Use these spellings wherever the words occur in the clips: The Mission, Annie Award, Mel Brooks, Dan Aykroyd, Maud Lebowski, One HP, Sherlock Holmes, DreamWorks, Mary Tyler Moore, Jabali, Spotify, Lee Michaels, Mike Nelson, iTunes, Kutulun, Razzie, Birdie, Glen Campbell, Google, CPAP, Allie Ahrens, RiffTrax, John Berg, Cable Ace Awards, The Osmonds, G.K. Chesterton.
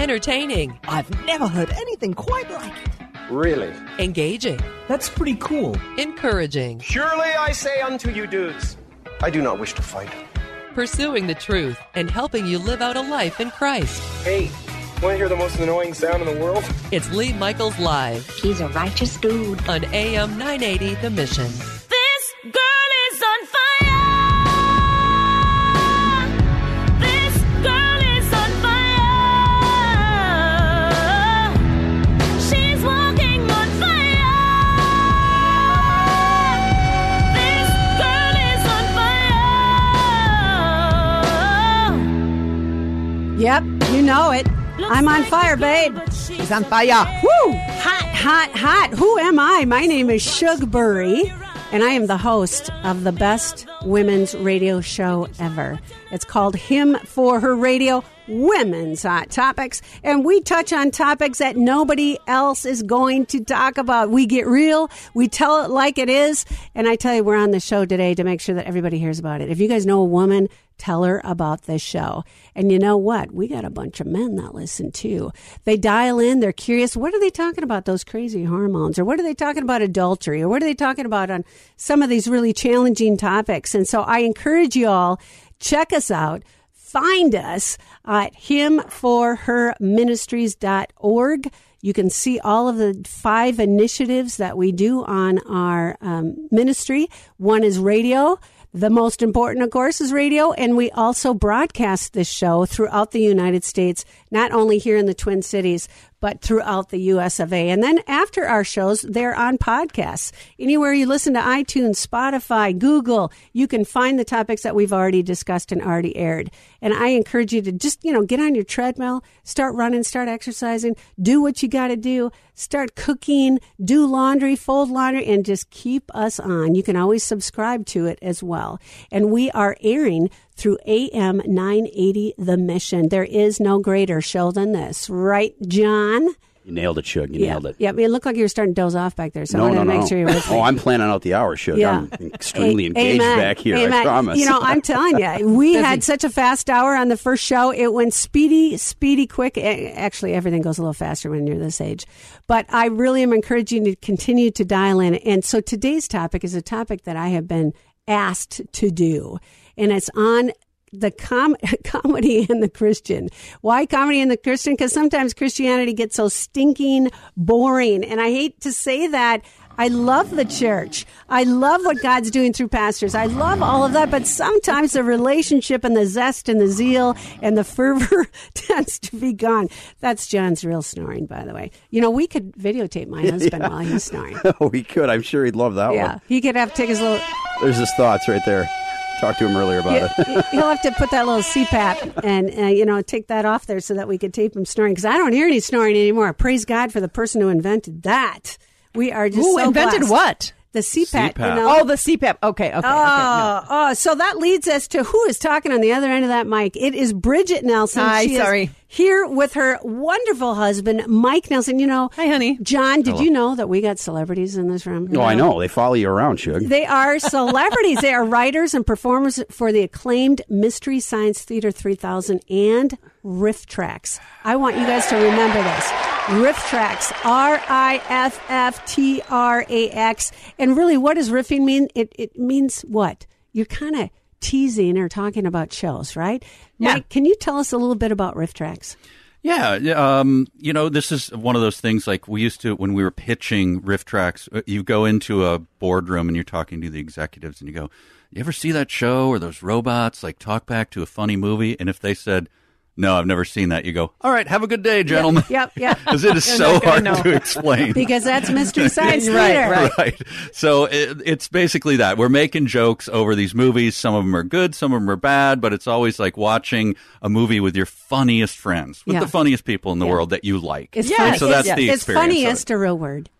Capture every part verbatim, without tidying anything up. Entertaining. I've never heard anything quite like it. Really? Engaging. That's pretty cool. Encouraging. Surely I say unto you dudes, I do not wish to fight. Pursuing the truth and helping you live out a life in Christ. Hey, want to hear the most annoying sound in the world? It's Lee Michaels Live. He's a righteous dude. On A M nine eighty, The Mission. This girl is on fire. This girl is on fire. She's walking on fire. This girl is on fire. Yep, you know it. I'm on fire, babe. She's on fire. Woo! Hot, hot, hot. Who am I? My name is Shug Bury, and I am the host of the best women's radio show ever. It's called Him for Her Radio, Women's Hot Topics, and we touch on topics that nobody else is going to talk about. We get real, we tell it like it is, and I tell you, we're on the show today to make sure that everybody hears about it. If you guys know a woman, tell her about this show. And you know what? We got a bunch of men that listen too. They dial in, they're curious. What are they talking about, those crazy hormones? Or what are they talking about, adultery? Or what are they talking about on some of these really challenging topics? And so I encourage you all, check us out. Find us at him for her ministries dot org. You can see all of the five initiatives that we do on our um, ministry. One is radio. The most important, of course, is radio, and we also broadcast this show throughout the United States, not only here in the Twin Cities, but throughout the U S of A. And then after our shows, they're on podcasts. Anywhere you listen to iTunes, Spotify, Google, you can find the topics that we've already discussed and already aired. And I encourage you to just, you know, get on your treadmill, start running, start exercising, do what you got to do, start cooking, do laundry, fold laundry, and just keep us on. You can always subscribe to it as well. And we are airing through A M nine eighty, The Mission. There is no greater show than this. Right, John? You nailed it, Shug. You yeah. nailed it. Yeah, I mean, it looked like you were starting to doze off back there, so no, I wanted no, to make no. sure you were listening. Oh, I'm planning out the hour, Shug. Yeah. I'm extremely a- engaged amen. back here, amen. I promise. You know, I'm telling you, we had such a fast hour on the first show. It went speedy, speedy, quick. Actually, everything goes a little faster when you're this age. But I really am encouraging you to continue to dial in. And so today's topic is a topic that I have been asked to do. And it's on the com- comedy and the Christian. Why comedy and the Christian? Because sometimes Christianity gets so stinking boring. And I hate to say that. I love the church. I love what God's doing through pastors. I love all of that. But sometimes the relationship and the zest and the zeal and the fervor tends to be gone. That's John's real snoring, by the way. You know, we could videotape my husband yeah. while he's snoring. We could. I'm sure he'd love that yeah. one. Yeah, he could have to take his little... There's his thoughts right there. Talked to him earlier about you, it. He'll have to put that little C PAP and, uh, you know, take that off there so that we could tape him snoring. Because I don't hear any snoring anymore. Praise God for the person who invented that. We are just Ooh, so invented blessed. What? The C PAP. C PAP. You know? Oh, the C PAP. Okay, okay. Oh, okay, no. oh, so that leads us to who is talking on the other end of that mic. It is Bridget Nelson. Hi, she sorry. Is here with her wonderful husband, Mike Nelson. You know, hi, honey. John, did Hello. you know that we got celebrities in this room? Oh, no, I know. They follow you around, Shug. They are celebrities. They are writers and performers for the acclaimed Mystery Science Theater three thousand and RiffTrax. I want you guys to remember this. RiffTrax, R I F F T R A X. And really, what does riffing mean? It it means what? You're kind of teasing or talking about shows, right? Yeah. Mike, can you tell us a little bit about RiffTrax? Yeah. Um, you know, this is one of those things like we used to, when we were pitching RiffTrax, you go into a boardroom and you're talking to the executives and you go, you ever see that show or those robots like talk back to a funny movie? And if they said, no, I've never seen that. You go, all right, have a good day, gentlemen. Yep, yep. Because it is so hard know. to explain. Because that's Mystery Science Theater. Right, right. right. So it, it's basically that. We're making jokes over these movies. Some of them are good, some of them are bad, but it's always like watching a movie with your funniest friends, with yeah. the funniest people in the yeah. world that you like. It's yeah, so that's yeah. the it's experience. Funniest a real word.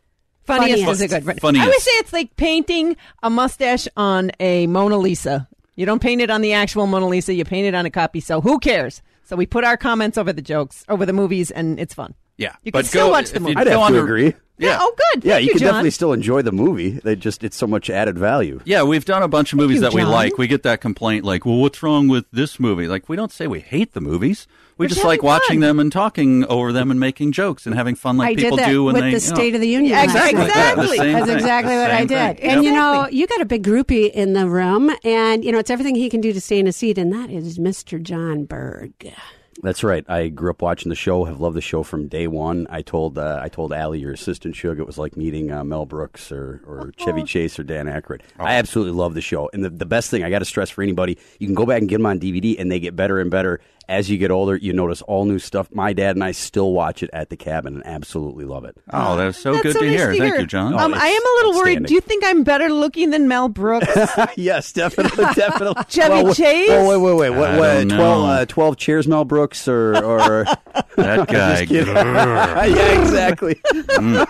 Funniest, funniest. is a good word. Funniest. I would say it's like painting a mustache on a Mona Lisa. You don't paint it on the actual Mona Lisa. You paint it on a copy, so who cares? So we put our comments over the jokes, over the movies, and it's fun. Yeah, you but can still go, watch the movie. I'd have to the, agree. Yeah. yeah. Oh, good. Thank yeah, you, you can John. definitely still enjoy the movie. They just it's so much added value. Yeah, we've done a bunch of movies you, that John. we like. We get that complaint like, well, what's wrong with this movie? Like, we don't say we hate the movies. We We're just like watching fun. them and talking over them and making jokes and having fun like I people do when with they, the you know, State of the Union. Exactly. exactly. Yeah, That's exactly what I did. Thing. And, yep. you know, you got a big groupie in the room, and, you know, it's everything he can do to stay in a seat, and that is Mister John Berg. That's right. I grew up watching the show, have loved the show from day one. I told uh, I told Allie, your assistant, Shug, it was like meeting uh, Mel Brooks or, or Chevy Chase or Dan Aykroyd. Oh. I absolutely love the show. And the, the best thing, I got to stress for anybody, you can go back and get them on D V D, and they get better and better. As you get older, you notice all new stuff. My dad and I still watch it at the cabin and absolutely love it. Oh, that's so that's good so to, nice hear. to hear. Thank you, John. Um, oh, I am a little worried. Do you think I'm better looking than Mel Brooks? Yes, definitely, definitely. Chevy well, Chase? Oh, wait, wait, wait. What, what, twelve, uh, twelve Cheers Mel Brooks or... or... That guy. Yeah, exactly. Mm.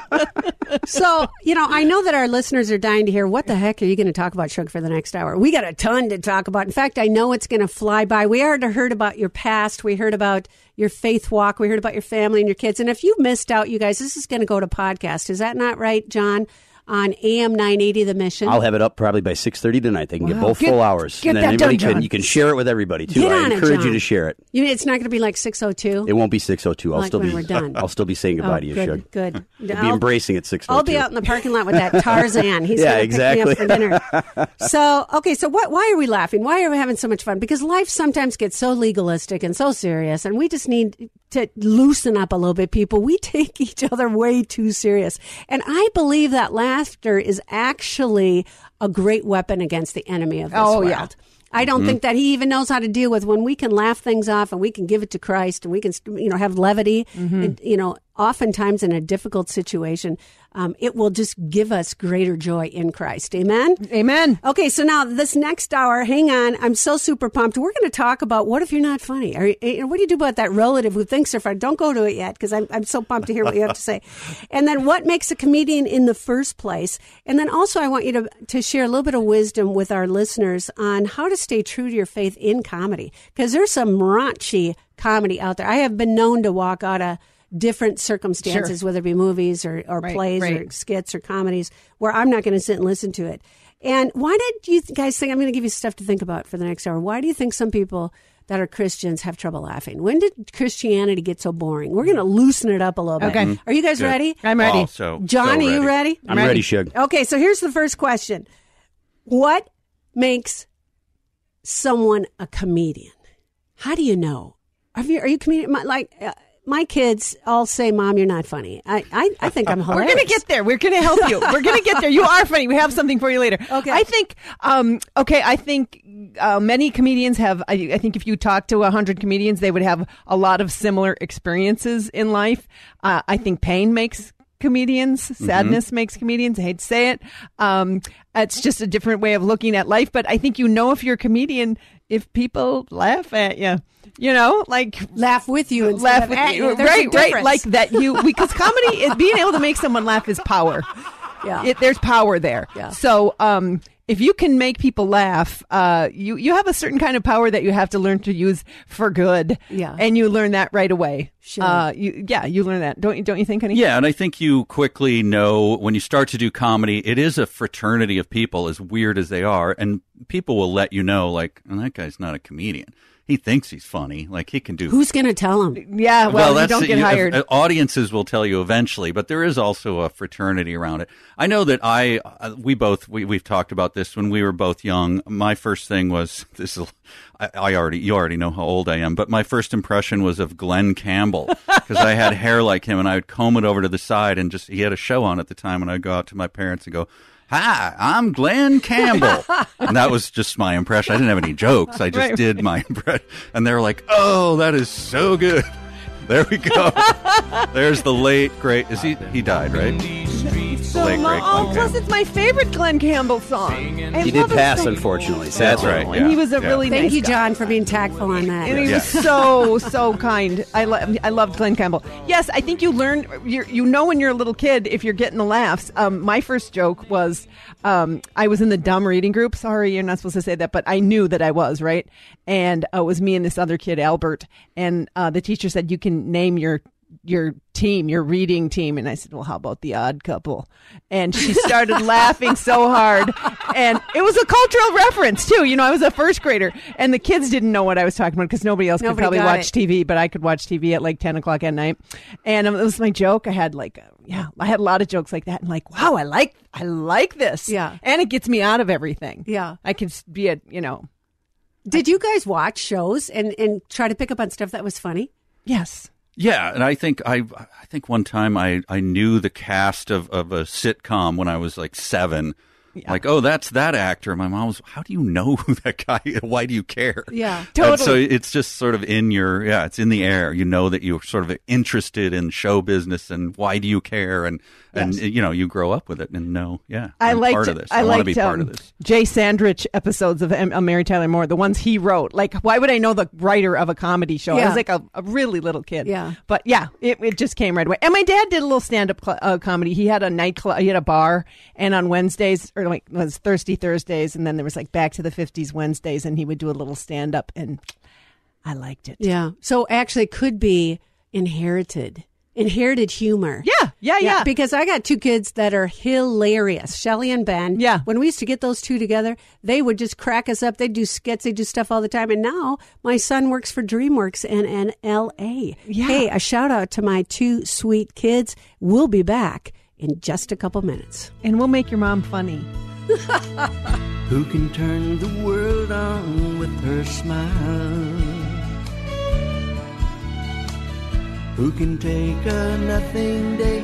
So, you know, I know that our listeners are dying to hear, what the heck are you going to talk about, Shug, for the next hour? We got a ton to talk about. In fact, I know it's going to fly by. We already heard about your past. We heard about your faith walk. We heard about your family and your kids. And if you missed out, you guys, this is going to go to podcast. Is that not right, John? On A M nine eighty, The Mission. I'll have it up probably by six thirty tonight. They can wow. get both get, full hours. Get and then that done, John. Can, you can share it with everybody, too. Get I on encourage it, John. you to share it. You, it's not going to be like six oh two? It won't be six oh two. I'll, like still, be, we're done. I'll still be saying goodbye oh, to you, good, Shug. Good, good. I'll be embracing at six oh two. I'll be out in the parking lot with that Tarzan. He's yeah, going exactly. to pick me up for dinner. So, okay, so what? why are we laughing? Why are we having so much fun? Because life sometimes gets so legalistic and so serious, and we just need to loosen up a little bit, people. We take each other way too serious. And I believe that last Laughter is actually a great weapon against the enemy of this oh, world. Yeah. I don't mm-hmm. think that he even knows how to deal with when we can laugh things off and we can give it to Christ and we can, you know, have levity. Mm-hmm. And, you know, oftentimes in a difficult situation, um, it will just give us greater joy in Christ. Amen? Amen. Okay, so now this next hour, hang on. I'm so super pumped. We're going to talk about what if you're not funny? Are you, what do you do about that relative who thinks they're funny? Don't go to it yet because I'm, I'm so pumped to hear what you have to say. And then what makes a comedian in the first place? And then also I want you to, to share a little bit of wisdom with our listeners on how to stay true to your faith in comedy, because there's some raunchy comedy out there. I have been known to walk out of different circumstances, sure. whether it be movies or, or right, plays right. or skits or comedies, where I'm not going to sit and listen to it. And why did you guys think, I'm going to give you stuff to think about for the next hour, why do you think some people that are Christians have trouble laughing? When did Christianity get so boring? We're going to loosen it up a little bit. Okay. Mm-hmm. Are you guys Good. ready? I'm ready. Oh, so, John, so ready. Are you ready? I'm ready, ready Shug. Okay, so here's the first question. What makes someone a comedian? How do you know? Are you, are you comedian? Like... Uh, My kids all say, Mom, you're not funny. I I, I think I'm hilarious. We're going to get there. We're going to help you. We're going to get there. You are funny. We have something for you later. Okay. I think, um, okay, I think uh, many comedians have, I, I think if you talk to one hundred comedians, they would have a lot of similar experiences in life. Uh, I think pain makes comedians. Sadness mm-hmm. makes comedians. I hate to say it. Um, it's just a different way of looking at life. But I think you know if you're a comedian, if people laugh at you. You know, like laugh with you and laugh with at you. you. Right, right. Like that you, because comedy is being able to make someone laugh is power. Yeah. It, there's power there. Yeah. So, um, if you can make people laugh, uh, you, you have a certain kind of power that you have to learn to use for good. Yeah. And you learn that right away. Sure. Uh, you, yeah, you learn that. Don't you, don't you think, honey? Yeah, and I think you quickly know when you start to do comedy, it is a fraternity of people, as weird as they are. And people will let you know, like, oh, that guy's not a comedian. He thinks he's funny. Like, he can do... Who's going to tell him? Yeah, well, well you don't get you, hired. Uh, audiences will tell you eventually, but there is also a fraternity around it. I know that I... Uh, we both... We, we've talked about this when we were both young. My first thing was... this is. I, I already... You already know how old I am, but my first impression was of Glen Campbell, because I had hair like him, and I would comb it over to the side, and just... He had a show on at the time, and I'd go out to my parents and go... Hi, I'm Glen Campbell. And that was just my impression. I didn't have any jokes. I just right, did right. my impression. And they were like, oh, that is so good. There we go. There's the late, great. Is he, he died, right? So late, great oh, plus it's my favorite Glen Campbell song. I he did pass, unfortunately. That's, That's right. Yeah. And he was a yeah. really Thank nice Thank you, John, guy. for being tactful on that. And he yeah. was so, so kind. I, lo- I loved Glen Campbell. Yes, I think you learn, you you know when you're a little kid, if you're getting the laughs. Um, my first joke was, um, I was in the dumb reading group. Sorry, you're not supposed to say that, but I knew that I was, right? And uh, it was me and this other kid, Albert. And uh, the teacher said, you can name your your team, your reading team. And I said, well, how about The Odd Couple? And she started laughing so hard. And it was a cultural reference, too. You know, I was a first grader. And the kids didn't know what I was talking about because nobody else nobody could probably watch it. T V. But I could watch T V at like ten o'clock at night. And it was my joke. I had like, yeah, I had a lot of jokes like that. And like, wow, I like I like this. Yeah. And it gets me out of everything. Yeah. I could be a, you know. Did you guys watch shows and, and try to pick up on stuff that was funny? Yes. Yeah, and I think I I think one time I, I knew the cast of, of a sitcom when I was like seven. Yeah. Like, oh, that's that actor. My mom was, how do you know who that guy is? Why do you care? Yeah, totally. And so it's just sort of in your, yeah, it's in the air. You know that you're sort of interested in show business and why do you care? And, yes. and you know, you grow up with it and know, yeah, I I'm liked, part of this. I, I want to be part um, of this. Jay Sandrich episodes of M- Mary Tyler Moore, the ones he wrote. Like, why would I know the writer of a comedy show? Yeah. I was like a, a really little kid. Yeah. But yeah, it, it just came right away. And my dad did a little stand-up cl- uh, comedy. He had a nightclub, he had a bar, and on Wednesdays, or like it was Thirsty Thursdays, and then there was like Back to the fifties Wednesdays, and he would do a little stand up, and I liked it. Yeah, so actually, it could be inherited, inherited humor. Yeah, yeah, yeah, yeah. Because I got two kids that are hilarious, Shelly and Ben. Yeah, when we used to get those two together, they would just crack us up. They do skits, they do stuff all the time. And now my son works for DreamWorks in, in L A. Yeah. Hey, a shout out to my two sweet kids. We'll be back in just a couple minutes. And we'll make your mom funny. Who can turn the world on with her smile? Who can take a nothing day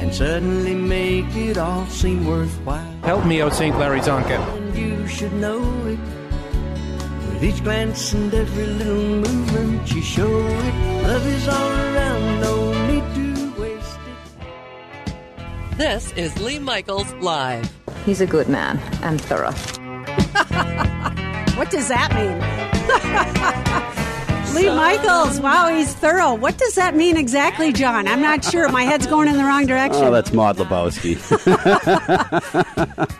and suddenly make it all seem worthwhile? Help me, O Saint Larry Zonka. And you should know it. With each glance and every little movement you show it. Love is all around, no need to. This is Lee Michaels Live. He's a good man and thorough. What does that mean? Lee Michaels, wow, he's thorough. What does that mean exactly, John? I'm not sure. My head's going in the wrong direction. Oh, that's Maud Lebowski.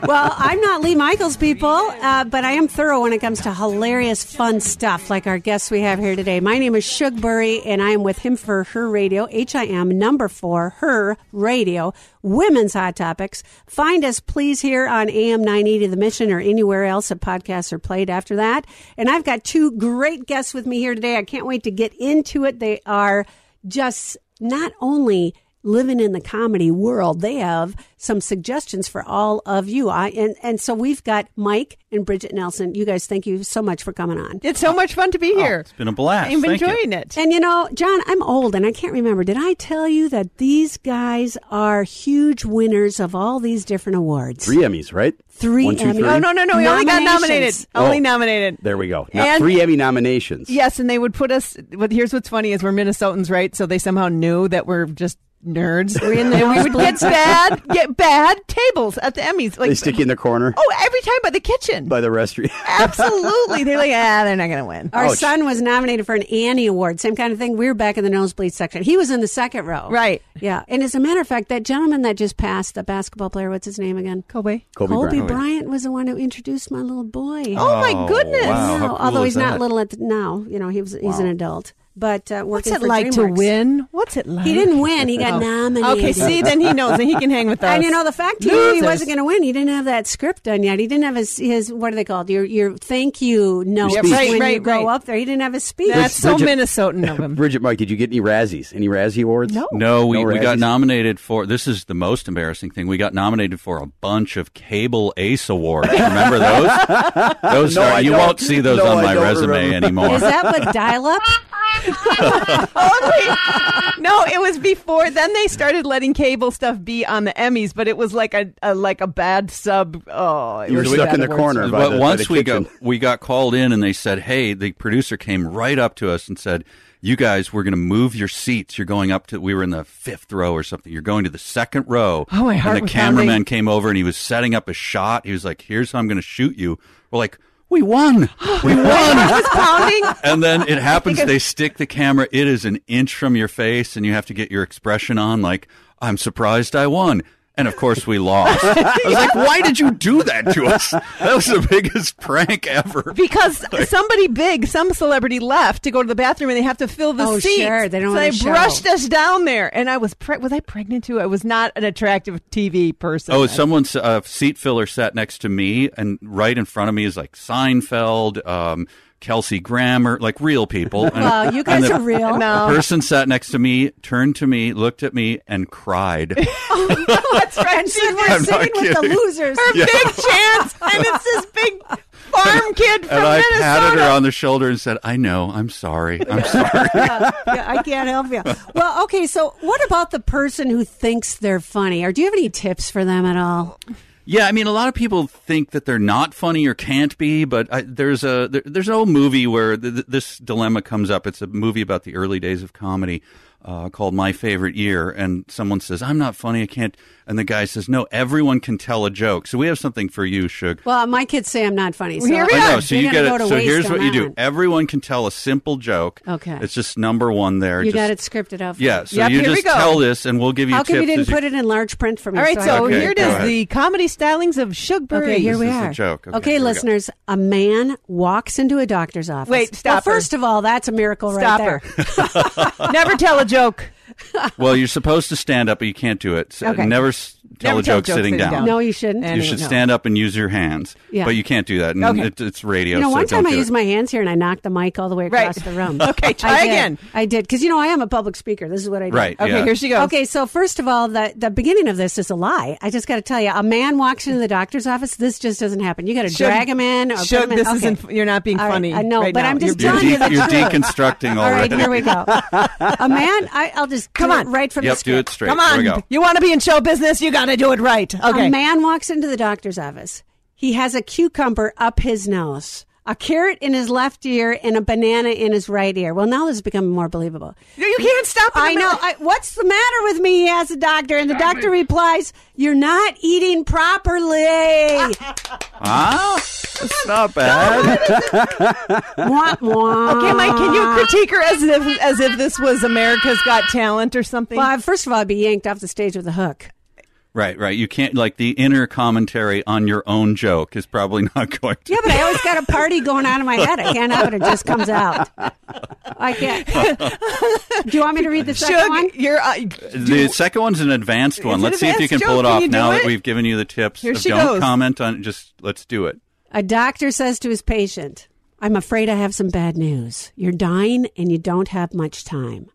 Well, I'm not Lee Michaels, people, uh, but I am thorough when it comes to hilarious, fun stuff like our guests we have here today. My name is Shug Bury, and I am with Him for Her Radio, H I M number four, Her Radio. Women's Hot Topics. Find us, please, here on A M nine eighty The Mission or anywhere else that podcasts are played after that. And I've got two great guests with me here today. I can't wait to get into it. They are just not only living in the comedy world, they have some suggestions for all of you. I and, and so we've got Mike and Bridget Nelson. You guys, thank you so much for coming on. It's so much fun to be here. Oh, it's been a blast. I've been enjoying it. And you know, John, I'm old and I can't remember. Did I tell you that these guys are huge winners of all these different awards? Three Emmys, right? Three One, two, Emmys. Three? No, no, no, no. We only got nominated. Oh, only nominated. There we go. Now, and, three Emmy nominations. Yes, and they would put us, but here's what's funny is we're Minnesotans, right? So they somehow knew that we're just nerds. We're in there. We would get bad, get bad tables at the Emmys. Like, they stick you in the corner. Oh, every time by the kitchen. By the restaurant. Absolutely. They're like, ah, they're not going to win. Our Ouch. son was nominated for an Annie Award. Same kind of thing. We were back in the nosebleed section. He was in the second row. Right. Yeah. And as a matter of fact, that gentleman that just passed, the basketball player, what's his name again? Kobe. Kobe, Kobe Bryant. Bryant was the one who introduced my little boy. Oh, oh my goodness. Wow. Now, cool although he's that? not little at the, now. You know, he was. Wow. He's an adult. But uh, what's it like DreamWorks. to win? What's it like? He didn't win. He got oh. nominated. Okay, see, then he knows and he can hang with us. And you know, the fact he knew he wasn't going to win, he didn't have that script done yet. He didn't have his, his what are they called? Your your thank you notes right, when right, you go right. up there. He didn't have his speech. That's Bridget, so Minnesotan of him. Bridget, Mike, did you get any Razzies? Any Razzie awards? No. No, we, no we got nominated for, this is the most embarrassing thing, we got nominated for a bunch of Cable Ace Awards. Remember those? those no, are, you won't see those no, on my resume remember. anymore. Is that what dial-up? oh, no, it was before. Then they started letting cable stuff be on the Emmys, but it was like a, a like a bad sub. Oh, you were stuck in the corner. But the, once we got we got called in, and they said, "Hey," the producer came right up to us and said, "You guys, we're going to move your seats. You're going up to." We were in the fifth row or something. You're going to the second row. Oh, my heart! And the cameraman pounding. came over and he was setting up a shot. He was like, "Here's how I'm going to shoot you." We're like, We won. We won. was pounding. And then it happens. They stick the camera. It is an inch from your face, and you have to get your expression on like, I'm surprised I won. And, of course, we lost. I was like, why did you do that to us? That was the biggest prank ever. Because like, somebody big, some celebrity left to go to the bathroom, and they have to fill the oh, seat. Oh, sure. They don't so want they to brushed show. us down there. And I was pre- was I pregnant, too? I was not an attractive T V person. Oh, someone's uh, seat filler sat next to me, and right in front of me is, like, Seinfeld, um, Kelsey Grammer, like real people. And, wow, you guys the, are real. No. The person sat next to me, turned to me, looked at me, and cried. Oh, no, that's right. She was sitting with the losers. Her yeah. big chance, and it's this big farm kid from and I Minnesota. Patted her on the shoulder and said, I know, I'm sorry. I'm sorry. yeah, yeah, I can't help you. Well, okay, so what about the person who thinks they're funny? Or do you have any tips for them at all? Yeah, I mean, a lot of people think that they're not funny or can't be, but I, there's a there, there's an old movie where th- this dilemma comes up. It's a movie about the early days of comedy uh, called My Favorite Year, and someone says, I'm not funny, I can't, and the guy says, no, everyone can tell a joke. So we have something for you, Shug. Well, my kids say I'm not funny, so here we are. I know, so, you get it. So here's what you do. Everyone can tell a simple joke. Okay. It's just number one there. You just, got it scripted out for Yeah, so yep, you just tell this, and we'll give you How tips. How come you didn't put you... it in large print for me? All right, so, so okay, here it is, ahead. The comedy stylings of Shug Bury. Okay, here this we are. A joke. Okay, okay listeners, a man walks into a doctor's office. Wait, stop. Well, first of all, that's a miracle stop right there. Stop her. Never tell a joke. Well, you're supposed to stand up, but you can't do it. So okay. Never s- tell never a joke, joke sitting, sitting down. down. No, you shouldn't. And you should no. stand up and use your hands. Yeah. But you can't do that. And okay. it, it's radio. You know, so one time I used it. my hands here and I knocked the mic all the way across right. the room. Okay, try I again. I did. Because, you know, I am a public speaker. This is what I do. Right. Okay, yeah. Here she goes. Okay, so first of all, the, the beginning of this is a lie. I just got to tell you, a man walks into the doctor's office. This just doesn't happen. You got to drag him in. Or Shug, him in. This okay. isn't, you're not being all funny. I right, know, uh, right but now. I'm just you're telling de- you the truth. You're deconstructing already. All right, here we go. A man, I'll just come on right from the script. Yep, do it straight. Come on. You want to be in show business? You got to do it right. Okay. A man walks into the doctor's office. He has a cucumber up his nose, a carrot in his left ear, and a banana in his right ear. Well, now this is becoming more believable. You can't stop. I know. I, what's the matter with me? He asks the doctor, and the doctor replies, "You're not eating properly." Huh? It's not bad. Wah, wah. Okay, Mike, can you critique her as if as if this was America's Got Talent or something? Well, first of all, I'd be yanked off the stage with a hook. Right, right. You can't, like, the inner commentary on your own joke is probably not going to. Yeah, but I always got a party going on in my head. I can't help it. It just comes out. I can't. Do you want me to read the second Shug, one? You're, uh, the second one's an advanced one. Let's advanced see if you can joke. pull it off now it? that we've given you the tips. Here she Don't goes. comment on it. Just let's do it. A doctor says to his patient, I'm afraid I have some bad news. You're dying and you don't have much time.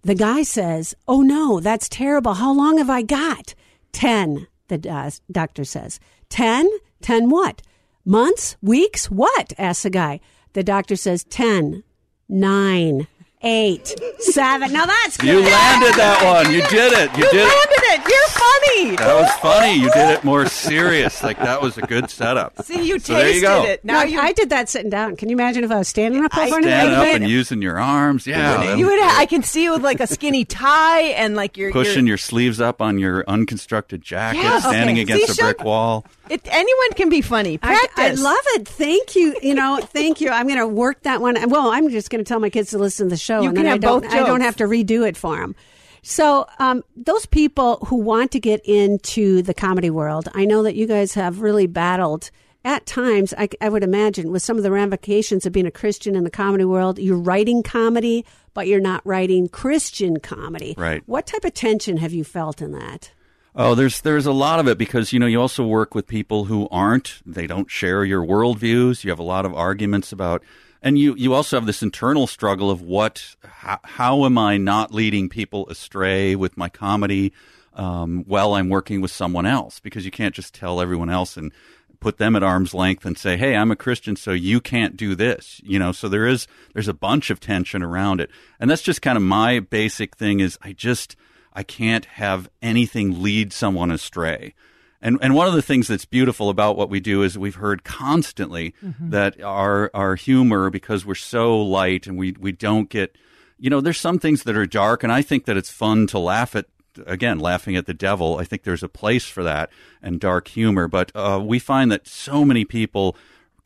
The guy says, oh, no, that's terrible. How long have I got? Ten, the uh, doctor says. Ten? Ten what? Months? Weeks? What? Asks the guy. The doctor says, ten, nine, eight, seven. Now that's good. You landed that one. You did it. You, you did landed it. it. You're funny. That was funny. You did it more serious. Like, that was a good setup. See, you so tasted you it. Now no, you... I did that sitting down. Can you imagine if I was standing up? I, standing up and it. using your arms. Yeah. You would. I can see you with, like, a skinny tie and, like, your... Pushing your, your sleeves up on your unconstructed jacket, yes. standing okay. against see, a brick wall. It, anyone can be funny. Practice. I, I love it. Thank you. You know, thank you. I'm going to work that one. Well, I'm just going to tell my kids to listen to the show. You and can have I don't, both jokes. I don't have to redo it for them. So um, those people who want to get into the comedy world, I know that you guys have really battled at times, I, I would imagine, with some of the ramifications of being a Christian in the comedy world. You're writing comedy, but you're not writing Christian comedy. Right. What type of tension have you felt in that? Oh, there's there's a lot of it because, you know, you also work with people who aren't. They don't share your worldviews. You have a lot of arguments about, and you, you also have this internal struggle of what, how, how am I not leading people astray with my comedy um, while I'm working with someone else? Because you can't just tell everyone else and put them at arm's length and say, hey, I'm a Christian, so you can't do this. You know, so there is, there's a bunch of tension around it. And that's just kind of my basic thing is I just... I can't have anything lead someone astray. And and one of the things that's beautiful about what we do is we've heard constantly mm-hmm. that our our humor, because we're so light and we, we don't get, you know, there's some things that are dark. And I think that it's fun to laugh at, again, laughing at the devil. I think there's a place for that and dark humor. But uh, we find that so many people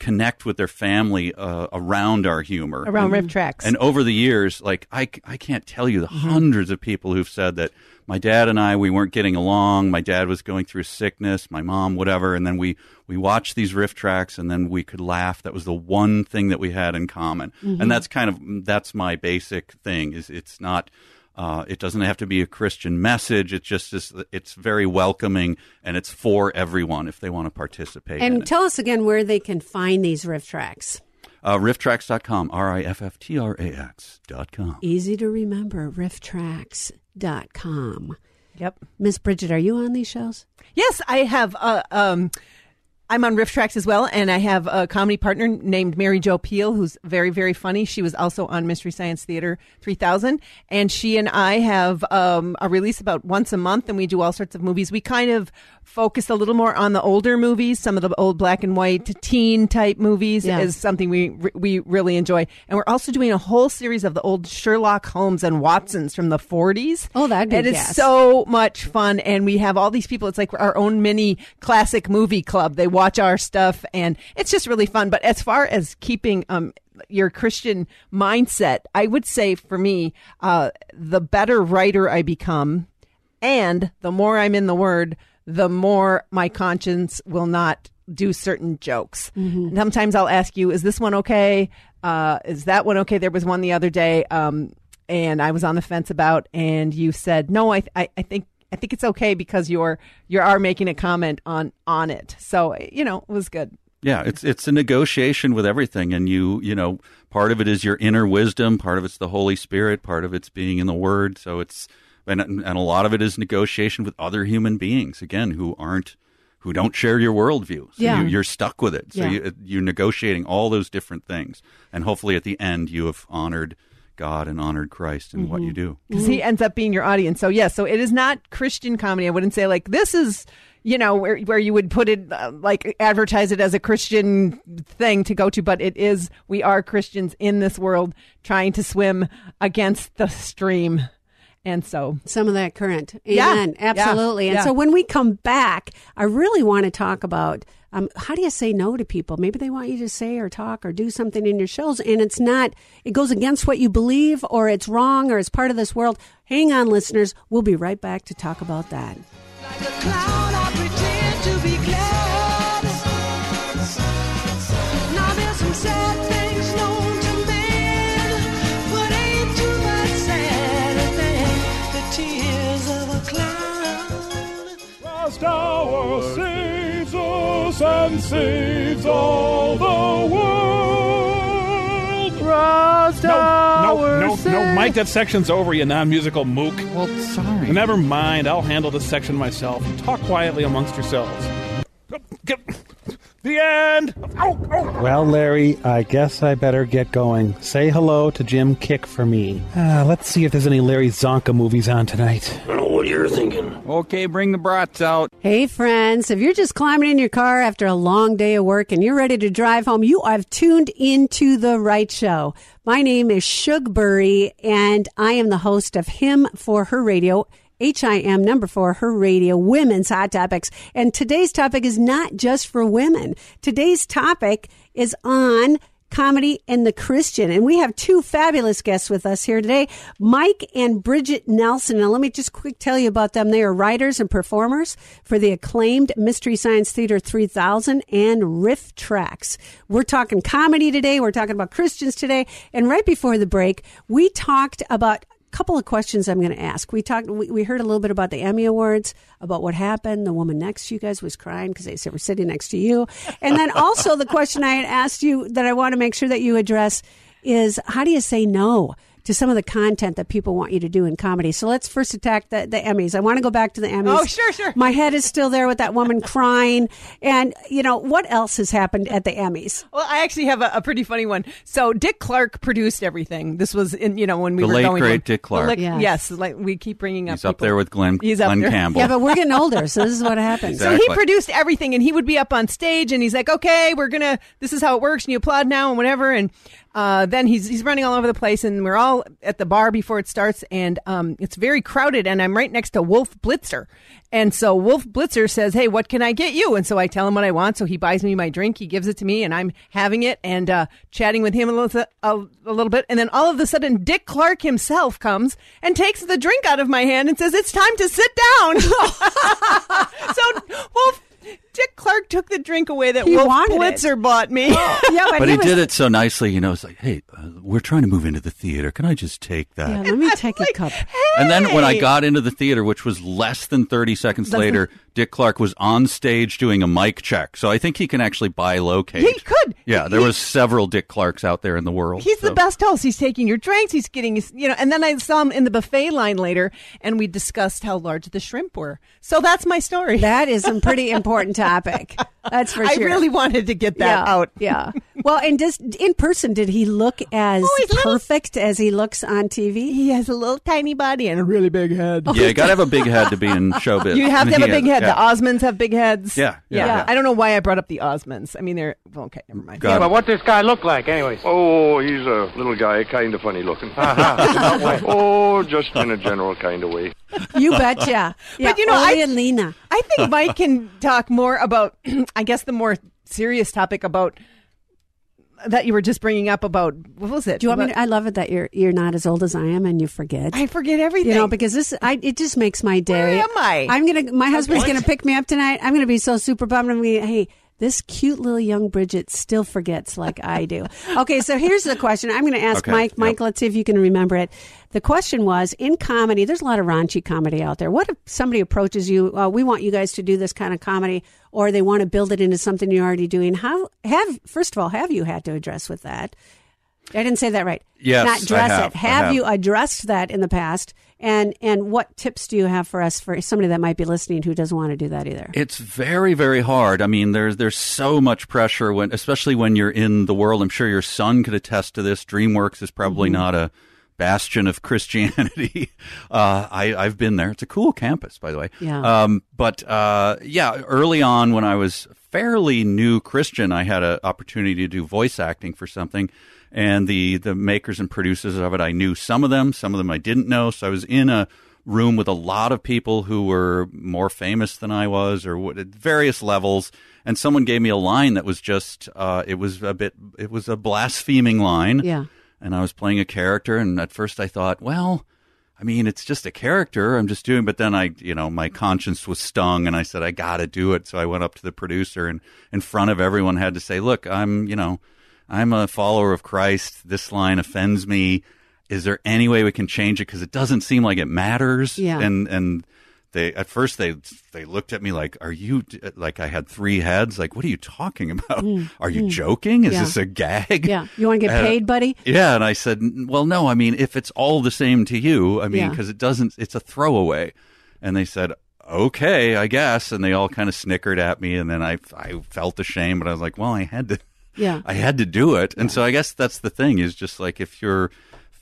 connect with their family uh, around our humor. Around Riff Trax. And over the years, like, I, I can't tell you the mm-hmm. hundreds of people who've said that my dad and I, we weren't getting along. My dad was going through sickness, my mom, whatever. And then we, we watched these Riff Trax and then we could laugh. That was the one thing that we had in common. Mm-hmm. And that's kind of, that's my basic thing is it's not... Uh, it doesn't have to be a Christian message. It's just it's, it's very welcoming, and it's for everyone if they want to participate. And in tell it. us again where they can find these Riff Trax. Uh, Riff Trax dot com, R I F F T R A X dot com. Easy to remember, Riff Trax dot com. Yep. Miss Bridget, are you on these shows? Yes, I have. Uh, um, I'm on Riff Trax as well, and I have a comedy partner named Mary Jo Peel, who's very, very funny. She was also on Mystery Science Theater three thousand, and she and I have um, a release about once a month, and we do all sorts of movies. We kind of focus a little more on the older movies, some of the old black and white teen-type movies yeah. is something we we really enjoy. And we're also doing a whole series of the old Sherlock Holmes and Watsons from the forties. Oh, that'd be It is guess. so much fun, and we have all these people. It's like our own mini classic movie club. They watch watch our stuff, and it's just really fun. But as far as keeping um your Christian mindset, I would say for me, uh the better writer I become, and the more I'm in the Word, the more my conscience will not do certain jokes. Mm-hmm. Sometimes I'll ask you, is this one okay? Uh is that one okay? There was one the other day, um and I was on the fence about, and you said, no, I th- I, I think I think it's okay because you're you are making a comment on on it. So, you know, it was good. Yeah, it's it's a negotiation with everything. And, you you know, part of it is your inner wisdom. Part of it's the Holy Spirit. Part of it's being in the Word. So it's and, and a lot of it is negotiation with other human beings, again, who aren't who don't share your worldview. So yeah. you, you're stuck with it. So yeah. you, you're negotiating all those different things. And hopefully at the end, you have honored God and honored Christ in mm-hmm. what you do. Because he ends up being your audience. So, yes, yeah, so it is not Christian comedy. I wouldn't say, like, this is, you know, where where you would put it, uh, like, advertise it as a Christian thing to go to. But it is, we are Christians in this world trying to swim against the stream. And so some of that current. Amen. Yeah, absolutely. Yeah, and yeah. so when we come back, I really want to talk about um, how do you say no to people? Maybe they want you to say or talk or do something in your shows, and it's not, it goes against what you believe, or it's wrong, or it's part of this world. Hang on, listeners. We'll be right back to talk about that. Like a clown, I pretend to be glad. Now there's some sad things known to man, but ain't too much sadder than the tears of a clown. Last hour saves us and saves all the world. Last hour no, no, no, no, Mike, that section's over, you non-musical mook. Well, sorry. Never mind, I'll handle this section myself. Talk quietly amongst yourselves. The end! Ow, ow. Well, Larry, I guess I better get going. Say hello to Jim Kick for me. Uh, let's see if there's any Larry Zonka movies on tonight. I don't know what you're thinking. Okay, bring the brats out. Hey, friends, if you're just climbing in your car after a long day of work and you're ready to drive home, you have tuned into the right show. My name is Shug Bury, and I am the host of Him for Her Radio, H I M number four, Her Radio, Women's Hot Topics. And today's topic is not just for women. Today's topic is on comedy and the Christian. And we have two fabulous guests with us here today, Mike and Bridget Nelson. Now, let me just quick tell you about them. They are writers and performers for the acclaimed Mystery Science Theater three thousand and Riff Trax. We're talking comedy today. We're talking about Christians today. And right before the break, we talked about couple of questions I'm going to ask. We talked. We, we heard a little bit about the Emmy Awards, about what happened. The woman next to you guys was crying because they said we're sitting next to you. And then also the question I had asked you that I want to make sure that you address is how do you say no to some of the content that people want you to do in comedy? So let's first attack the, the Emmys. I want to go back to the Emmys. Oh, sure, sure. My head is still there with that woman crying. And, you know, what else has happened at the Emmys? Well, I actually have a, a pretty funny one. So Dick Clark produced everything. This was, in you know, when we the were late, going... The late, great Dick Clark. Like, yes. yes, like we keep bringing up He's people. up there with Glen, he's up Glen there. Campbell. Yeah, but we're getting older, so this is what happens. Exactly. So he produced everything, and he would be up on stage, and he's like, okay, we're going to... This is how it works, and you applaud now and whatever, and Uh, then he's he's running all over the place, and we're all at the bar before it starts, and um, it's very crowded, and I'm right next to Wolf Blitzer. And so Wolf Blitzer says, hey, what can I get you? And so I tell him what I want, so he buys me my drink, he gives it to me, and I'm having it and uh, chatting with him a little, a, a little bit. And then all of a sudden, Dick Clark himself comes and takes the drink out of my hand and says, it's time to sit down. So Wolf Dick Clark took the drink away that he Wolf Blitzer it. Bought me. Oh. Yeah, but, but he, he was... did it so nicely, you know. It's like, hey, uh, we're trying to move into the theater. Can I just take that? Yeah, let me take like, a cup. Hey. And then when I got into the theater, which was less than thirty seconds That's later, the... Dick Clark was on stage doing a mic check. So I think he can actually bilocate. He could. Yeah, there he... was several Dick Clarks out there in the world. He's so. the best host. He's taking your drinks. He's getting his, you know. And then I saw him in the buffet line later, and we discussed how large the shrimp were. So that's my story. That is some pretty important topic. That's for sure. I really wanted to get that yeah, out. Yeah. Well, and just in person, did he look as oh, perfect little... as he looks on T V? He has a little tiny body and a really big head. Yeah, you got to have a big head to be in showbiz. You have to have a big head. Yeah. The Osmonds have big heads. Yeah yeah, yeah. yeah. I don't know why I brought up the Osmonds. I mean, they're... Well, okay, never mind. Yeah, but what does this guy look like, anyways? Oh, he's a little guy, kind of funny looking. Uh-huh. Oh, just in a general kind of way. You betcha. Yeah, but, you know, I, and Lena. I think Mike can talk more about... I guess the more serious topic about that you were just bringing up about what was it? Do you want about, me to, I love it that you're you're not as old as I am and you forget. I forget everything. You know, because this I it just makes my day. Where am I? I'm gonna my husband's gonna pick me up tonight. I'm gonna be so super bummed. I'm gonna hey. This cute little young Bridget still forgets like I do. Okay, so here's the question. I'm going to ask okay, Mike. Mike, yep. Let's see if you can remember it. The question was, in comedy, there's a lot of raunchy comedy out there. What if somebody approaches you, uh, we want you guys to do this kind of comedy, or they want to build it into something you're already doing? How have, first of all, have you had to address with that? I didn't say that right. Yes, Not dress I have. It. Have, have you addressed that in the past? And and what tips do you have for us, for somebody that might be listening who doesn't want to do that either? It's very, very hard. I mean, there's there's so much pressure, when, especially when you're in the world. I'm sure your son could attest to this. DreamWorks is probably mm-hmm. not a bastion of Christianity. Uh, I, I've been there. It's a cool campus, by the way. Yeah. Um, but, uh, yeah, early on when I was fairly new Christian, I had an opportunity to do voice acting for something. And the, the makers and producers of it, I knew some of them, some of them I didn't know. So I was in a room with a lot of people who were more famous than I was, or what, at various levels. And someone gave me a line that was just, uh, it was a bit, it was a blaspheming line. Yeah. And I was playing a character. And at first I thought, well, I mean, it's just a character I'm just doing. But then I, you know, my conscience was stung and I said, I got to do it. So I went up to the producer and in front of everyone had to say, look, I'm, you know, I'm a follower of Christ. This line offends me. Is there any way we can change it? Because it doesn't seem like it matters. Yeah. And and they at first they they looked at me like, "Are you like I had three heads? Like, what are you talking about? Mm. Are you mm. joking? Is yeah. this a gag? Yeah, you want to get paid, uh, buddy?" Yeah. And I said, "Well, no. I mean, if it's all the same to you, I mean, because yeah. it doesn't. It's a throwaway." And they said, "Okay, I guess." And they all kind of snickered at me, and then I I felt ashamed, but I was like, "Well, I had to." Yeah, I had to do it. And yeah. so I guess that's the thing is just like if you're,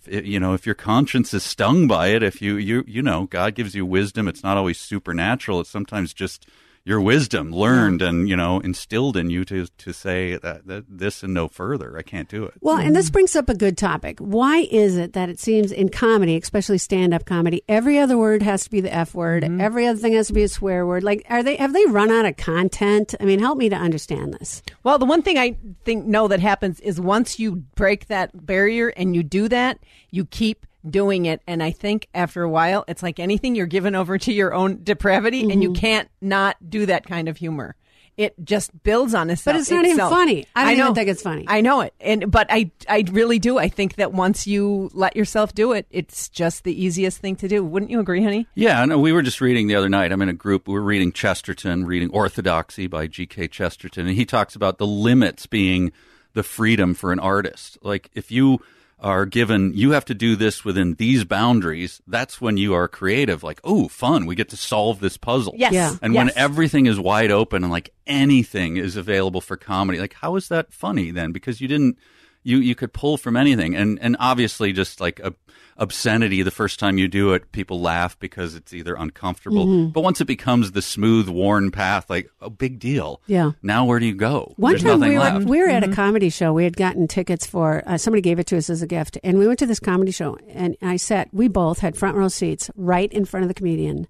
you know, if your conscience is stung by it, if you, you, you know, God gives you wisdom. It's not always supernatural. It's sometimes just your wisdom learned and, you know, instilled in you to, to say that, that this and no further. I can't do it. Well, and this brings up a good topic. Why is it that it seems in comedy, especially stand-up comedy, every other word has to be the F word. Mm-hmm. Every other thing has to be a swear word. Like, are they have they run out of content? I mean, help me to understand this. Well, the one thing I think, no, that happens is once you break that barrier and you do that, you keep doing it. And I think after a while, it's like anything, you're given over to your own depravity mm-hmm. and you can't not do that kind of humor. It just builds on itself. But it's not itself. even funny. I don't I know. even think it's funny. I know it. And But I, I really do. I think that once you let yourself do it, it's just the easiest thing to do. Wouldn't you agree, honey? Yeah. No, we were just reading the other night. I'm in a group. We were reading Chesterton, reading Orthodoxy by G K Chesterton. And he talks about the limits being the freedom for an artist. Like if you... are given, you have to do this within these boundaries, that's when you are creative. Like, oh, fun, we get to solve this puzzle. Yes. Yeah. And yes. when everything is wide open and like anything is available for comedy, like how is that funny then? Because you didn't, You you could pull from anything. And and obviously just like a obscenity, the first time you do it, people laugh because it's either uncomfortable. Mm-hmm. But once it becomes the smooth, worn path, like a oh, big deal. Yeah. Now where do you go? One There's time nothing we were, left. we were mm-hmm. at a comedy show. We had gotten tickets for, uh, somebody gave it to us as a gift. And we went to this comedy show. And I sat, we both had front row seats right in front of the comedian.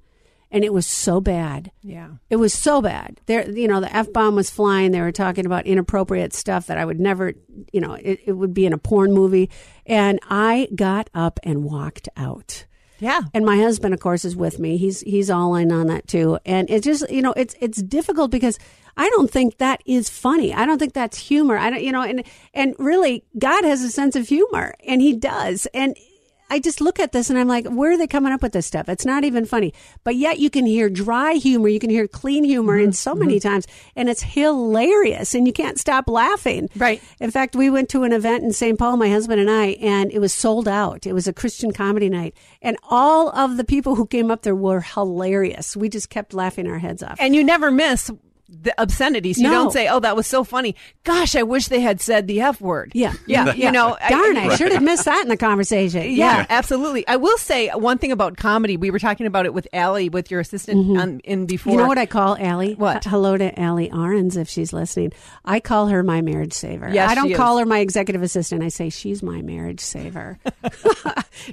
And it was so bad. Yeah. It was so bad. There, you know, the F-bomb was flying. They were talking about inappropriate stuff that I would never, you know, it, it would be in a porn movie. And I got up and walked out. Yeah. And my husband, of course, is with me. He's he's all in on that, too. And it's just, you know, it's it's difficult because I don't think that is funny. I don't think that's humor. I don't, you know, and and really, God has a sense of humor. And he does. And I just look at this and I'm like, where are they coming up with this stuff? It's not even funny. But yet you can hear dry humor. You can hear clean humor mm-hmm. in so many mm-hmm. times. And it's hilarious. And you can't stop laughing. Right. In fact, we went to an event in Saint Paul, my husband and I, and it was sold out. It was a Christian comedy night. And all of the people who came up there were hilarious. We just kept laughing our heads off. And you never miss the obscenities. You no. don't say, oh, that was so funny. Gosh, I wish they had said the F word. Yeah. Yeah. You know, darn, I, I sure did miss that in the conversation. Yeah, yeah, absolutely. I will say one thing about comedy. We were talking about it with Allie, with your assistant mm-hmm. on, in before. You know what I call Allie? What? Uh, hello to Allie Ahrens, if she's listening. I call her my marriage saver. Yes, I don't call her my executive assistant. I say she's my marriage saver.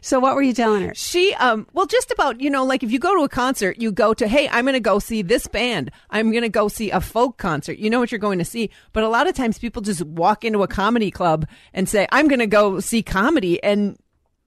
So what were you telling her? She, um, well, just about, you know, like if you go to a concert, you go to, hey, I'm going to go see this band. I'm going to go see a folk concert. You know what you're going to see, but a lot of times people just walk into a comedy club and say, I'm going to go see comedy, and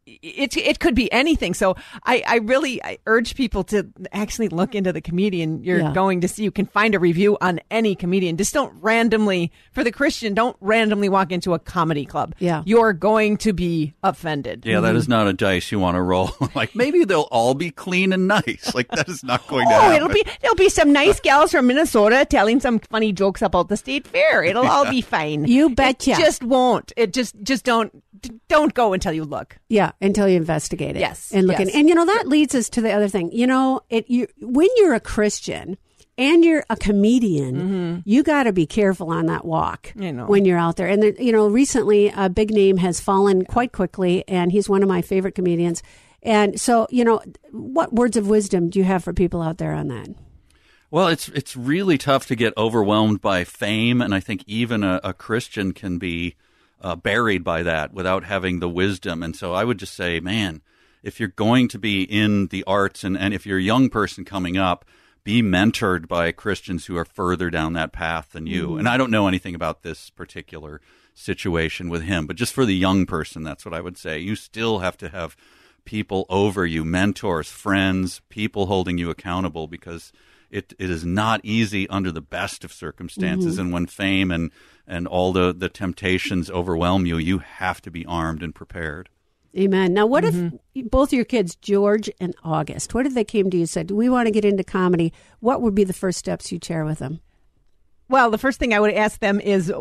it it could be anything. So I, I really I urge people to actually look into the comedian you're yeah. going to see. You can find a review on any comedian. Just don't randomly, for the Christian, don't randomly walk into a comedy club. Yeah. You're going to be offended. Yeah, mm-hmm. that is not a dice you want to roll. Like, maybe they'll all be clean and nice. Like, that is not going to oh, happen. It'll be, there'll be some nice gals from Minnesota telling some funny jokes about the state fair. It'll yeah. all be fine. You betcha. It just won't. It just, just don't. Don't go until you look. Yeah, until you investigate it. Yes, and look yes. in. And you know that leads us to the other thing. You know, it you when you're a Christian and you're a comedian, mm-hmm. you got to be careful on that walk you know. when you're out there. And the, you know, recently a big name has fallen yeah. quite quickly, and he's one of my favorite comedians. And so, you know, what words of wisdom do you have for people out there on that? Well, it's it's really tough to get overwhelmed by fame, and I think even a, a Christian can be Uh, buried by that without having the wisdom. And so I would just say, man, if you're going to be in the arts and, and if you're a young person coming up, be mentored by Christians who are further down that path than you. Mm-hmm. And I don't know anything about this particular situation with him, but just for the young person, that's what I would say. You still have to have people over you, mentors, friends, people holding you accountable, because It it is not easy under the best of circumstances. Mm-hmm. And when fame and, and all the, the temptations overwhelm you, you have to be armed and prepared. Amen. Now, what mm-hmm. if both your kids, George and August, what if they came to you and said, do we want to get into comedy? What would be the first steps you'd share with them? Well, the first thing I would ask them is,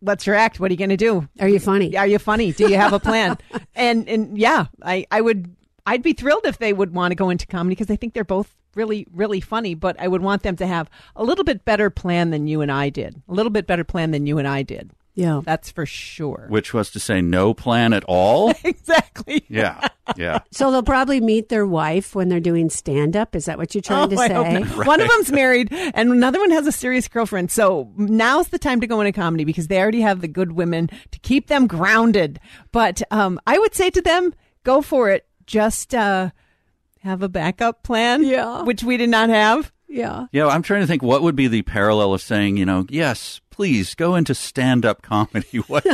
what's your act? What are you going to do? Are you funny? Are you funny? Do you have a plan? and, and yeah, I, I would... I'd be thrilled if they would want to go into comedy, because I think they're both really, really funny. But I would want them to have a little bit better plan than you and I did. A little bit better plan than you and I did. Yeah. That's for sure. Which was to say no plan at all? Exactly. Yeah. Yeah. So they'll probably meet their wife when they're doing stand-up. Is that what you're trying oh, to I say? Right. One of them's married and another one has a serious girlfriend. So now's the time to go into comedy, because they already have the good women to keep them grounded. But um, I would say to them, go for it. Just uh, have a backup plan, yeah. which we did not have. Yeah. Yeah, I'm trying to think what would be the parallel of saying, you know, yes, please go into stand-up comedy. What?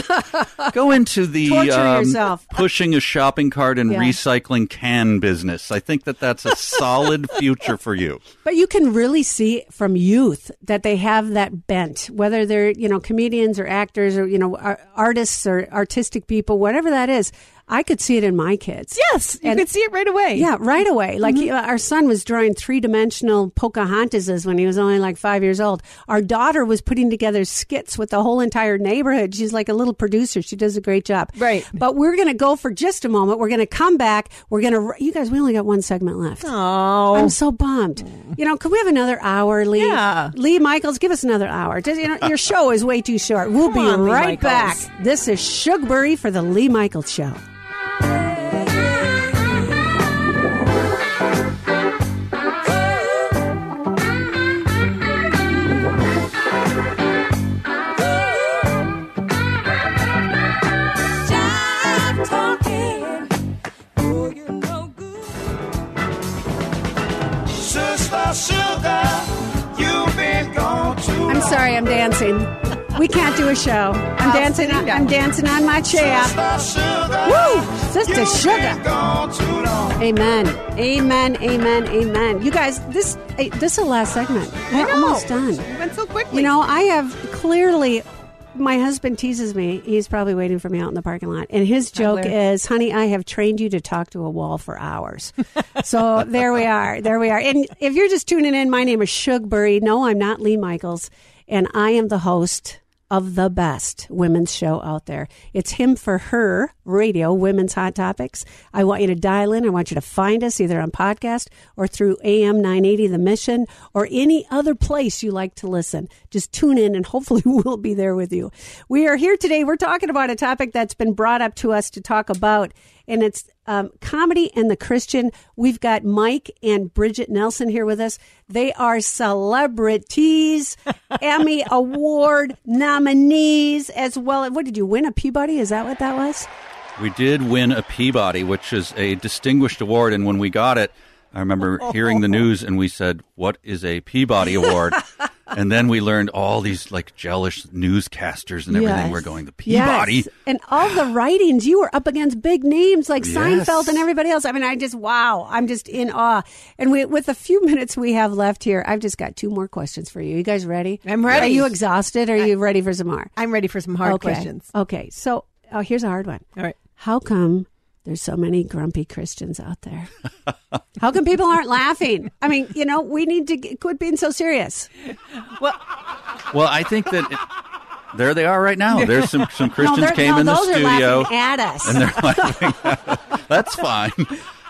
Go into the um, pushing a shopping cart and yeah. recycling can business. I think that that's a solid future for you. But you can really see from youth that they have that bent, whether they're, you know, comedians or actors or, you know, artists or artistic people, whatever that is. I could see it in my kids. Yes, you and, could see it right away. Yeah, right away. Like mm-hmm. he, our son was drawing three-dimensional Pocahontases when he was only like five years old. Our daughter was putting together skits with the whole entire neighborhood. She's like a little producer. She does a great job. Right. But we're going to go for just a moment. We're going to come back. We're going to... You guys, we only got one segment left. Oh. I'm so bummed. You know, could we have another hour, Lee? Yeah. Lee Michaels, give us another hour. Just, you know, your show is way too short. We'll Come be on, right back. This is Shug Bury for The Lee Michaels Show. I'm sorry, I'm dancing. We can't do a show. I'm dancing on, I'm dancing on my chair. Woo! Sister Sugar. Amen. Amen. Amen. Amen. You guys, this this is the last segment. We're almost done. It went so quickly. You know, I have clearly... My husband teases me. He's probably waiting for me out in the parking lot. And his joke is, honey, I have trained you to talk to a wall for hours. So there we are. There we are. And if you're just tuning in, my name is Shug Bury. No, I'm not Lee Michaels. And I am the host of the best women's show out there. It's Him for Her Radio, Women's Hot Topics. I want you to dial in. I want you to find us either on podcast or through A M nine eighty, The Mission, or any other place you like to listen. Just tune in and hopefully we'll be there with you. We are here today. We're talking about a topic that's been brought up to us to talk about, and it's um, comedy and the Christian. We've got Mike and Bridget Nelson here with us. They are celebrities, Emmy Award nominees as well. What did you win? A Peabody? Is that what that was? We did win a Peabody, which is a distinguished award. And when we got it, I remember hearing the news and we said, what is a Peabody Award? And then we learned all these, like, jealous newscasters and everything. Yes. We're going, the Peabody. Yes. And all the writings, you were up against big names like yes. Seinfeld and everybody else. I mean, I just, wow, I'm just in awe. And we, with the few minutes we have left here, I've just got two more questions for you. You guys ready? I'm ready. Are you exhausted? Or are I, you ready for some more? I'm ready for some hard okay. questions. Okay. So oh, here's a hard one. All right. How come there's so many grumpy Christians out there? How come people aren't laughing? I mean, you know, we need to get, quit being so serious. Well, well, I think that it, there they are right now. There's some, some Christians no, came no, in the studio at us, and they're laughing at us. That's fine.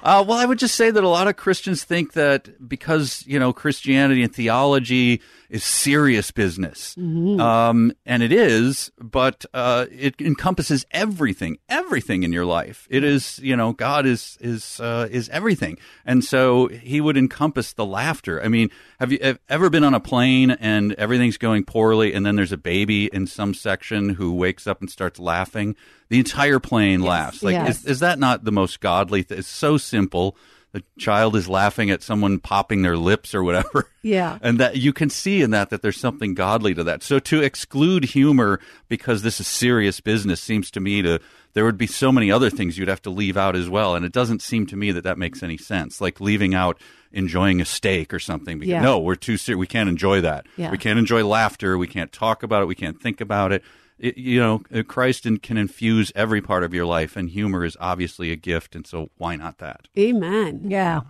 Uh, well, I would just say that a lot of Christians think that because, you know, Christianity and theology is serious business, mm-hmm. um, and it is, but uh, it encompasses everything, everything in your life. It is, you know, God is is uh, is everything, and so He would encompass the laughter. I mean, have you have ever been on a plane and everything's going poorly, and then there's a baby in some section who wakes up and starts laughing? The entire plane yes, laughs. Like, yes. is, is that not the most godly thing? It's so simple. The child is laughing at someone popping their lips or whatever. Yeah. And that you can see in that that there's something godly to that. So to exclude humor because this is serious business seems to me to, there would be so many other things you'd have to leave out as well. And it doesn't seem to me that that makes any sense. Like leaving out enjoying a steak or something. Because, yeah. No, we're too serious. We can't enjoy that. Yeah. We can't enjoy laughter. We can't talk about it. We can't think about it. It, you know, Christ in, can infuse every part of your life, and humor is obviously a gift, and so why not that? Amen. Yeah.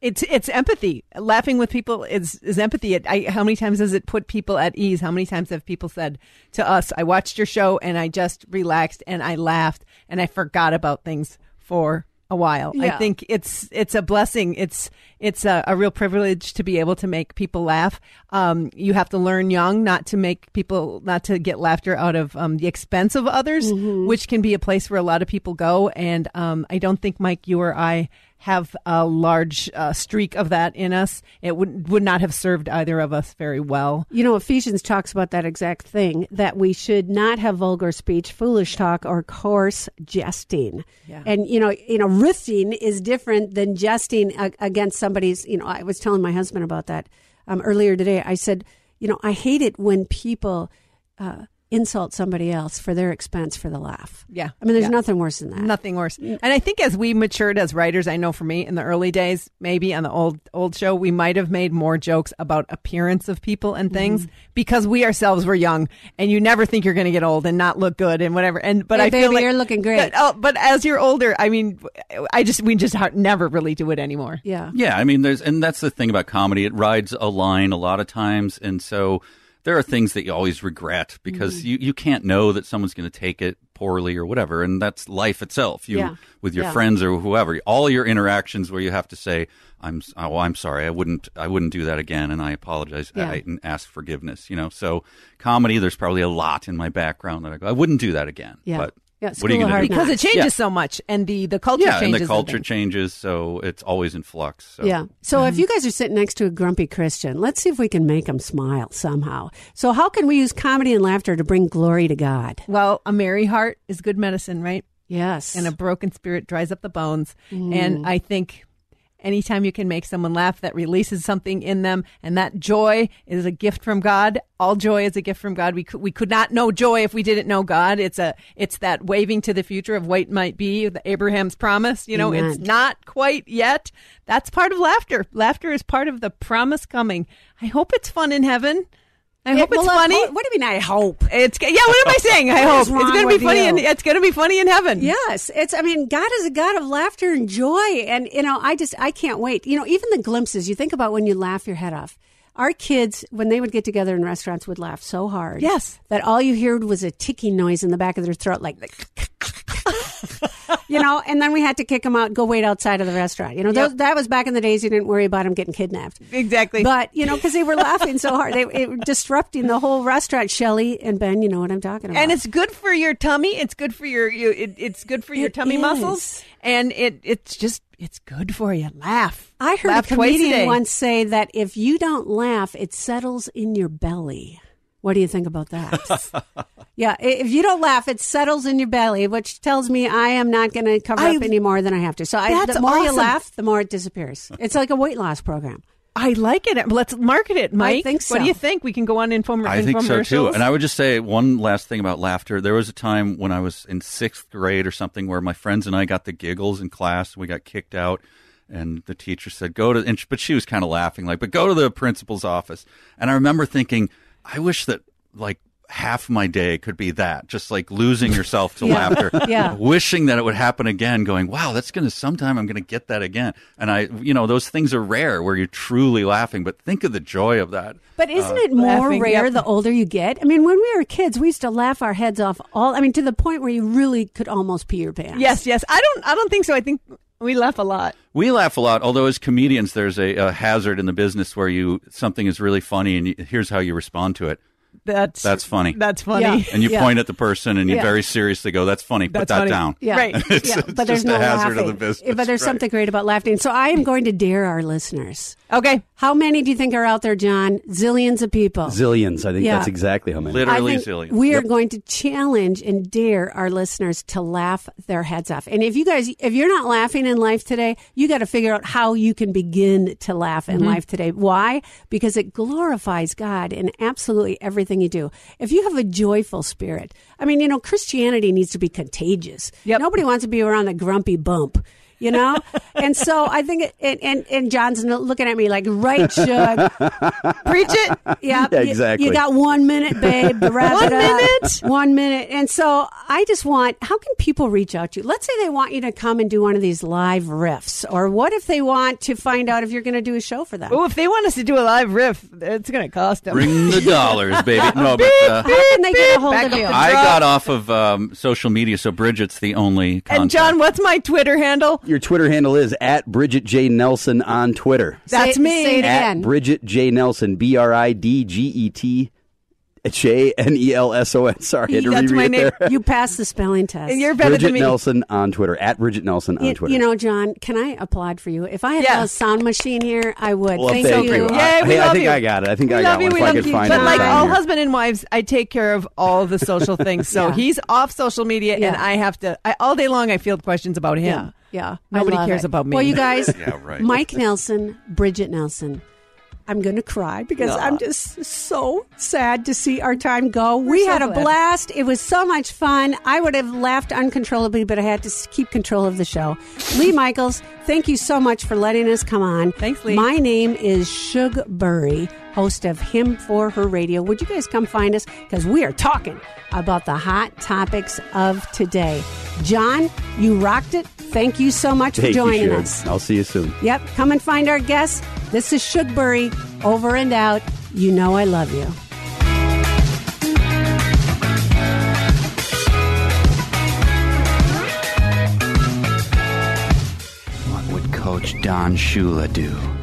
It's it's empathy. Laughing with people is, is empathy. It, I, how many times has it put people at ease? How many times have people said to us, I watched your show, and I just relaxed, and I laughed, and I forgot about things for a while. Yeah. I think it's it's a blessing. It's it's a, a real privilege to be able to make people laugh. Um, you have to learn young not to make people, not to get laughter out of um, the expense of others, mm-hmm. which can be a place where a lot of people go. And um, I don't think, Mike, you or I have a large uh, streak of that in us. It would would not have served either of us very well. You know, Ephesians talks about that exact thing, that we should not have vulgar speech, foolish talk, or coarse jesting. Yeah. And, you know, you know, riffing is different than jesting a- against somebody's, you know, I was telling my husband about that um, earlier today. I said, you know, I hate it when people... Uh, insult somebody else for their expense for the laugh. Yeah. I mean, there's yeah. nothing worse than that. Nothing worse. And I think as we matured as writers, I know for me in the early days, maybe on the old old show, we might have made more jokes about appearance of people and things mm-hmm. because we ourselves were young and you never think you're going to get old and not look good and whatever. And but hey, I baby, feel like you're looking great. Oh, but as you're older, I mean, I just we just never really do it anymore. Yeah. Yeah. I mean, there's and that's the thing about comedy. It rides a line a lot of times. And so there are things that you always regret because mm-hmm. you, you can't know that someone's going to take it poorly or whatever. And that's life itself. You yeah. with your yeah. friends or whoever, all your interactions where you have to say, I'm, oh, I'm sorry. I wouldn't, I wouldn't do that again. And I apologize yeah. I, and ask forgiveness, you know? So comedy, there's probably a lot in my background that I go, I wouldn't do that again. Yeah. But yeah, what are you going to do? Because it changes yeah. so much and the, the culture yeah, changes. Yeah, and the culture and changes. So it's always in flux. So. Yeah. So um, if you guys are sitting next to a grumpy Christian, let's see if we can make him smile somehow. So how can we use comedy and laughter to bring glory to God? Well, a merry heart is good medicine, right? Yes. And a broken spirit dries up the bones. Mm. And I think anytime you can make someone laugh, that releases something in them. And that joy is a gift from God. All joy is a gift from God. We could, we could not know joy if we didn't know God. It's a it's that waving to the future of what might be, the Abraham's promise. You know, Amen. It's not quite yet. That's part of laughter. Laughter is part of the promise coming. I hope it's fun in heaven. I hope it, it's well, funny. Ho- what do you mean? I hope it's yeah. What am I saying? I hope it's going to be funny. In, it's going to be funny in heaven. Yes, it's. I mean, God is a God of laughter and joy, and you know, I just I can't wait. You know, even the glimpses you think about when you laugh your head off. Our kids, when they would get together in restaurants, would laugh so hard. Yes, that all you heard was a ticking noise in the back of their throat, like. You know, and then we had to kick them out and go wait outside of the restaurant. You know, yep. those, that was back in the days you didn't worry about them getting kidnapped. Exactly. But, you know, because they were laughing so hard. They it were disrupting the whole restaurant. Shelley and Ben, you know what I'm talking about. And it's good for your tummy. It's good for your, you, it, it's good for your it tummy is. muscles. And it it's just, it's good for you. Laugh. I heard laugh a comedian a once say that if you don't laugh, it settles in your belly. What do you think about that? Yeah, if you don't laugh, it settles in your belly, which tells me I am not going to cover I, up any more than I have to. So I, the more awesome. you laugh, the more it disappears. It's like a weight loss program. I like it. Let's market it, Mike. I think so. What do you think? We can go on inform- I think so, too. And I would just say one last thing about laughter. There was a time when I was in sixth grade or something where my friends and I got the giggles in class. We got kicked out. And the teacher said, go to, and she, but she was kind of laughing, like, but go to the principal's office. And I remember thinking, I wish that, like, half my day could be that, just like losing yourself to yeah. laughter, yeah. wishing that it would happen again, going, wow, that's going to, sometime I'm going to get that again. And I, you know, those things are rare where you're truly laughing, but think of the joy of that. But isn't uh, it more laughing, rare yep. the older you get? I mean, when we were kids, we used to laugh our heads off all, I mean, to the point where you really could almost pee your pants. Yes, yes. I don't, I don't think so. I think... We laugh a lot. We laugh a lot, although as comedians, there's a, a hazard in the business where you something is really funny and you, here's how you respond to it. That's that's funny. That's funny. Yeah. And you yeah. point at the person and you yeah. very seriously go, that's funny. That's Put that funny. down. Yeah. Right. It's, yeah. it's but there's just no a hazard laughing. Of the business. But there's right. something great about laughing. So I am going to dare our listeners. Okay. How many do you think are out there, John? Zillions of people. Zillions. I think yeah. that's exactly how many. Literally zillions. We are yep. going to challenge and dare our listeners to laugh their heads off. And if you guys, if you're not laughing in life today, you got to figure out how you can begin to laugh in mm-hmm. life today. Why? Because it glorifies God in absolutely everything. Everything you do. If you have a joyful spirit, I mean, you know, Christianity needs to be contagious. Yep. Nobody wants to be around the grumpy bump, you know? And so I think, and, and, and John's looking at me like, right, Shug. Preach it. Yeah, yeah exactly. You, you got one minute, babe. Wrap one it up. minute. One minute. And so I just want, how can people reach out to you? Let's say they want you to come and do one of these live riffs, or what if they want to find out if you're going to do a show for them? Oh, if they want us to do a live riff, it's going to cost them. Bring the dollars, baby. No, beep, but uh, beep, how can they get a hold of you? I got off of um, social media, so Bridget's the only contact. And John, what's my Twitter handle? Your Twitter handle is at Bridget J. Nelson on Twitter. That's say, me. Say it at again. Bridget J. Nelson, B R I D G E T. J N E L S O N. Sorry, I had to That's reread my name. It there. You passed the spelling test. And you're better Bridget than me. Bridget Nelson on Twitter, at Bridget Nelson on you, Twitter. You know, John, can I applaud for you? If I had yeah. a sound machine here, I would. Well, thank, thank you. you. Yay, we hey, love I think you. I got it. I think we I got it. If I could you. find it. But like all here. husband and wives, I take care of all the social things. So yeah. he's off social media, yeah. and I have to, I, all day long, I field questions about him. Yeah, yeah. Nobody cares it. about me. Well, you guys, yeah, right. Mike Nelson, Bridget Nelson. I'm going to cry because Aww. I'm just so sad to see our time go. We're we so had a glad. blast. It was so much fun. I would have laughed uncontrollably, but I had to keep control of the show. Lee Michaels, thank you so much for letting us come on. Thanks, Lee. My name is Shug Bury, host of Him for Her Radio. Would you guys come find us? Because we are talking about the hot topics of today. John, you rocked it. Thank you so much Thank for joining you, us. I'll see you soon. Yep. Come and find our guests. This is Shug Bury. Over and out. You know I love you. What would Coach Don Shula do?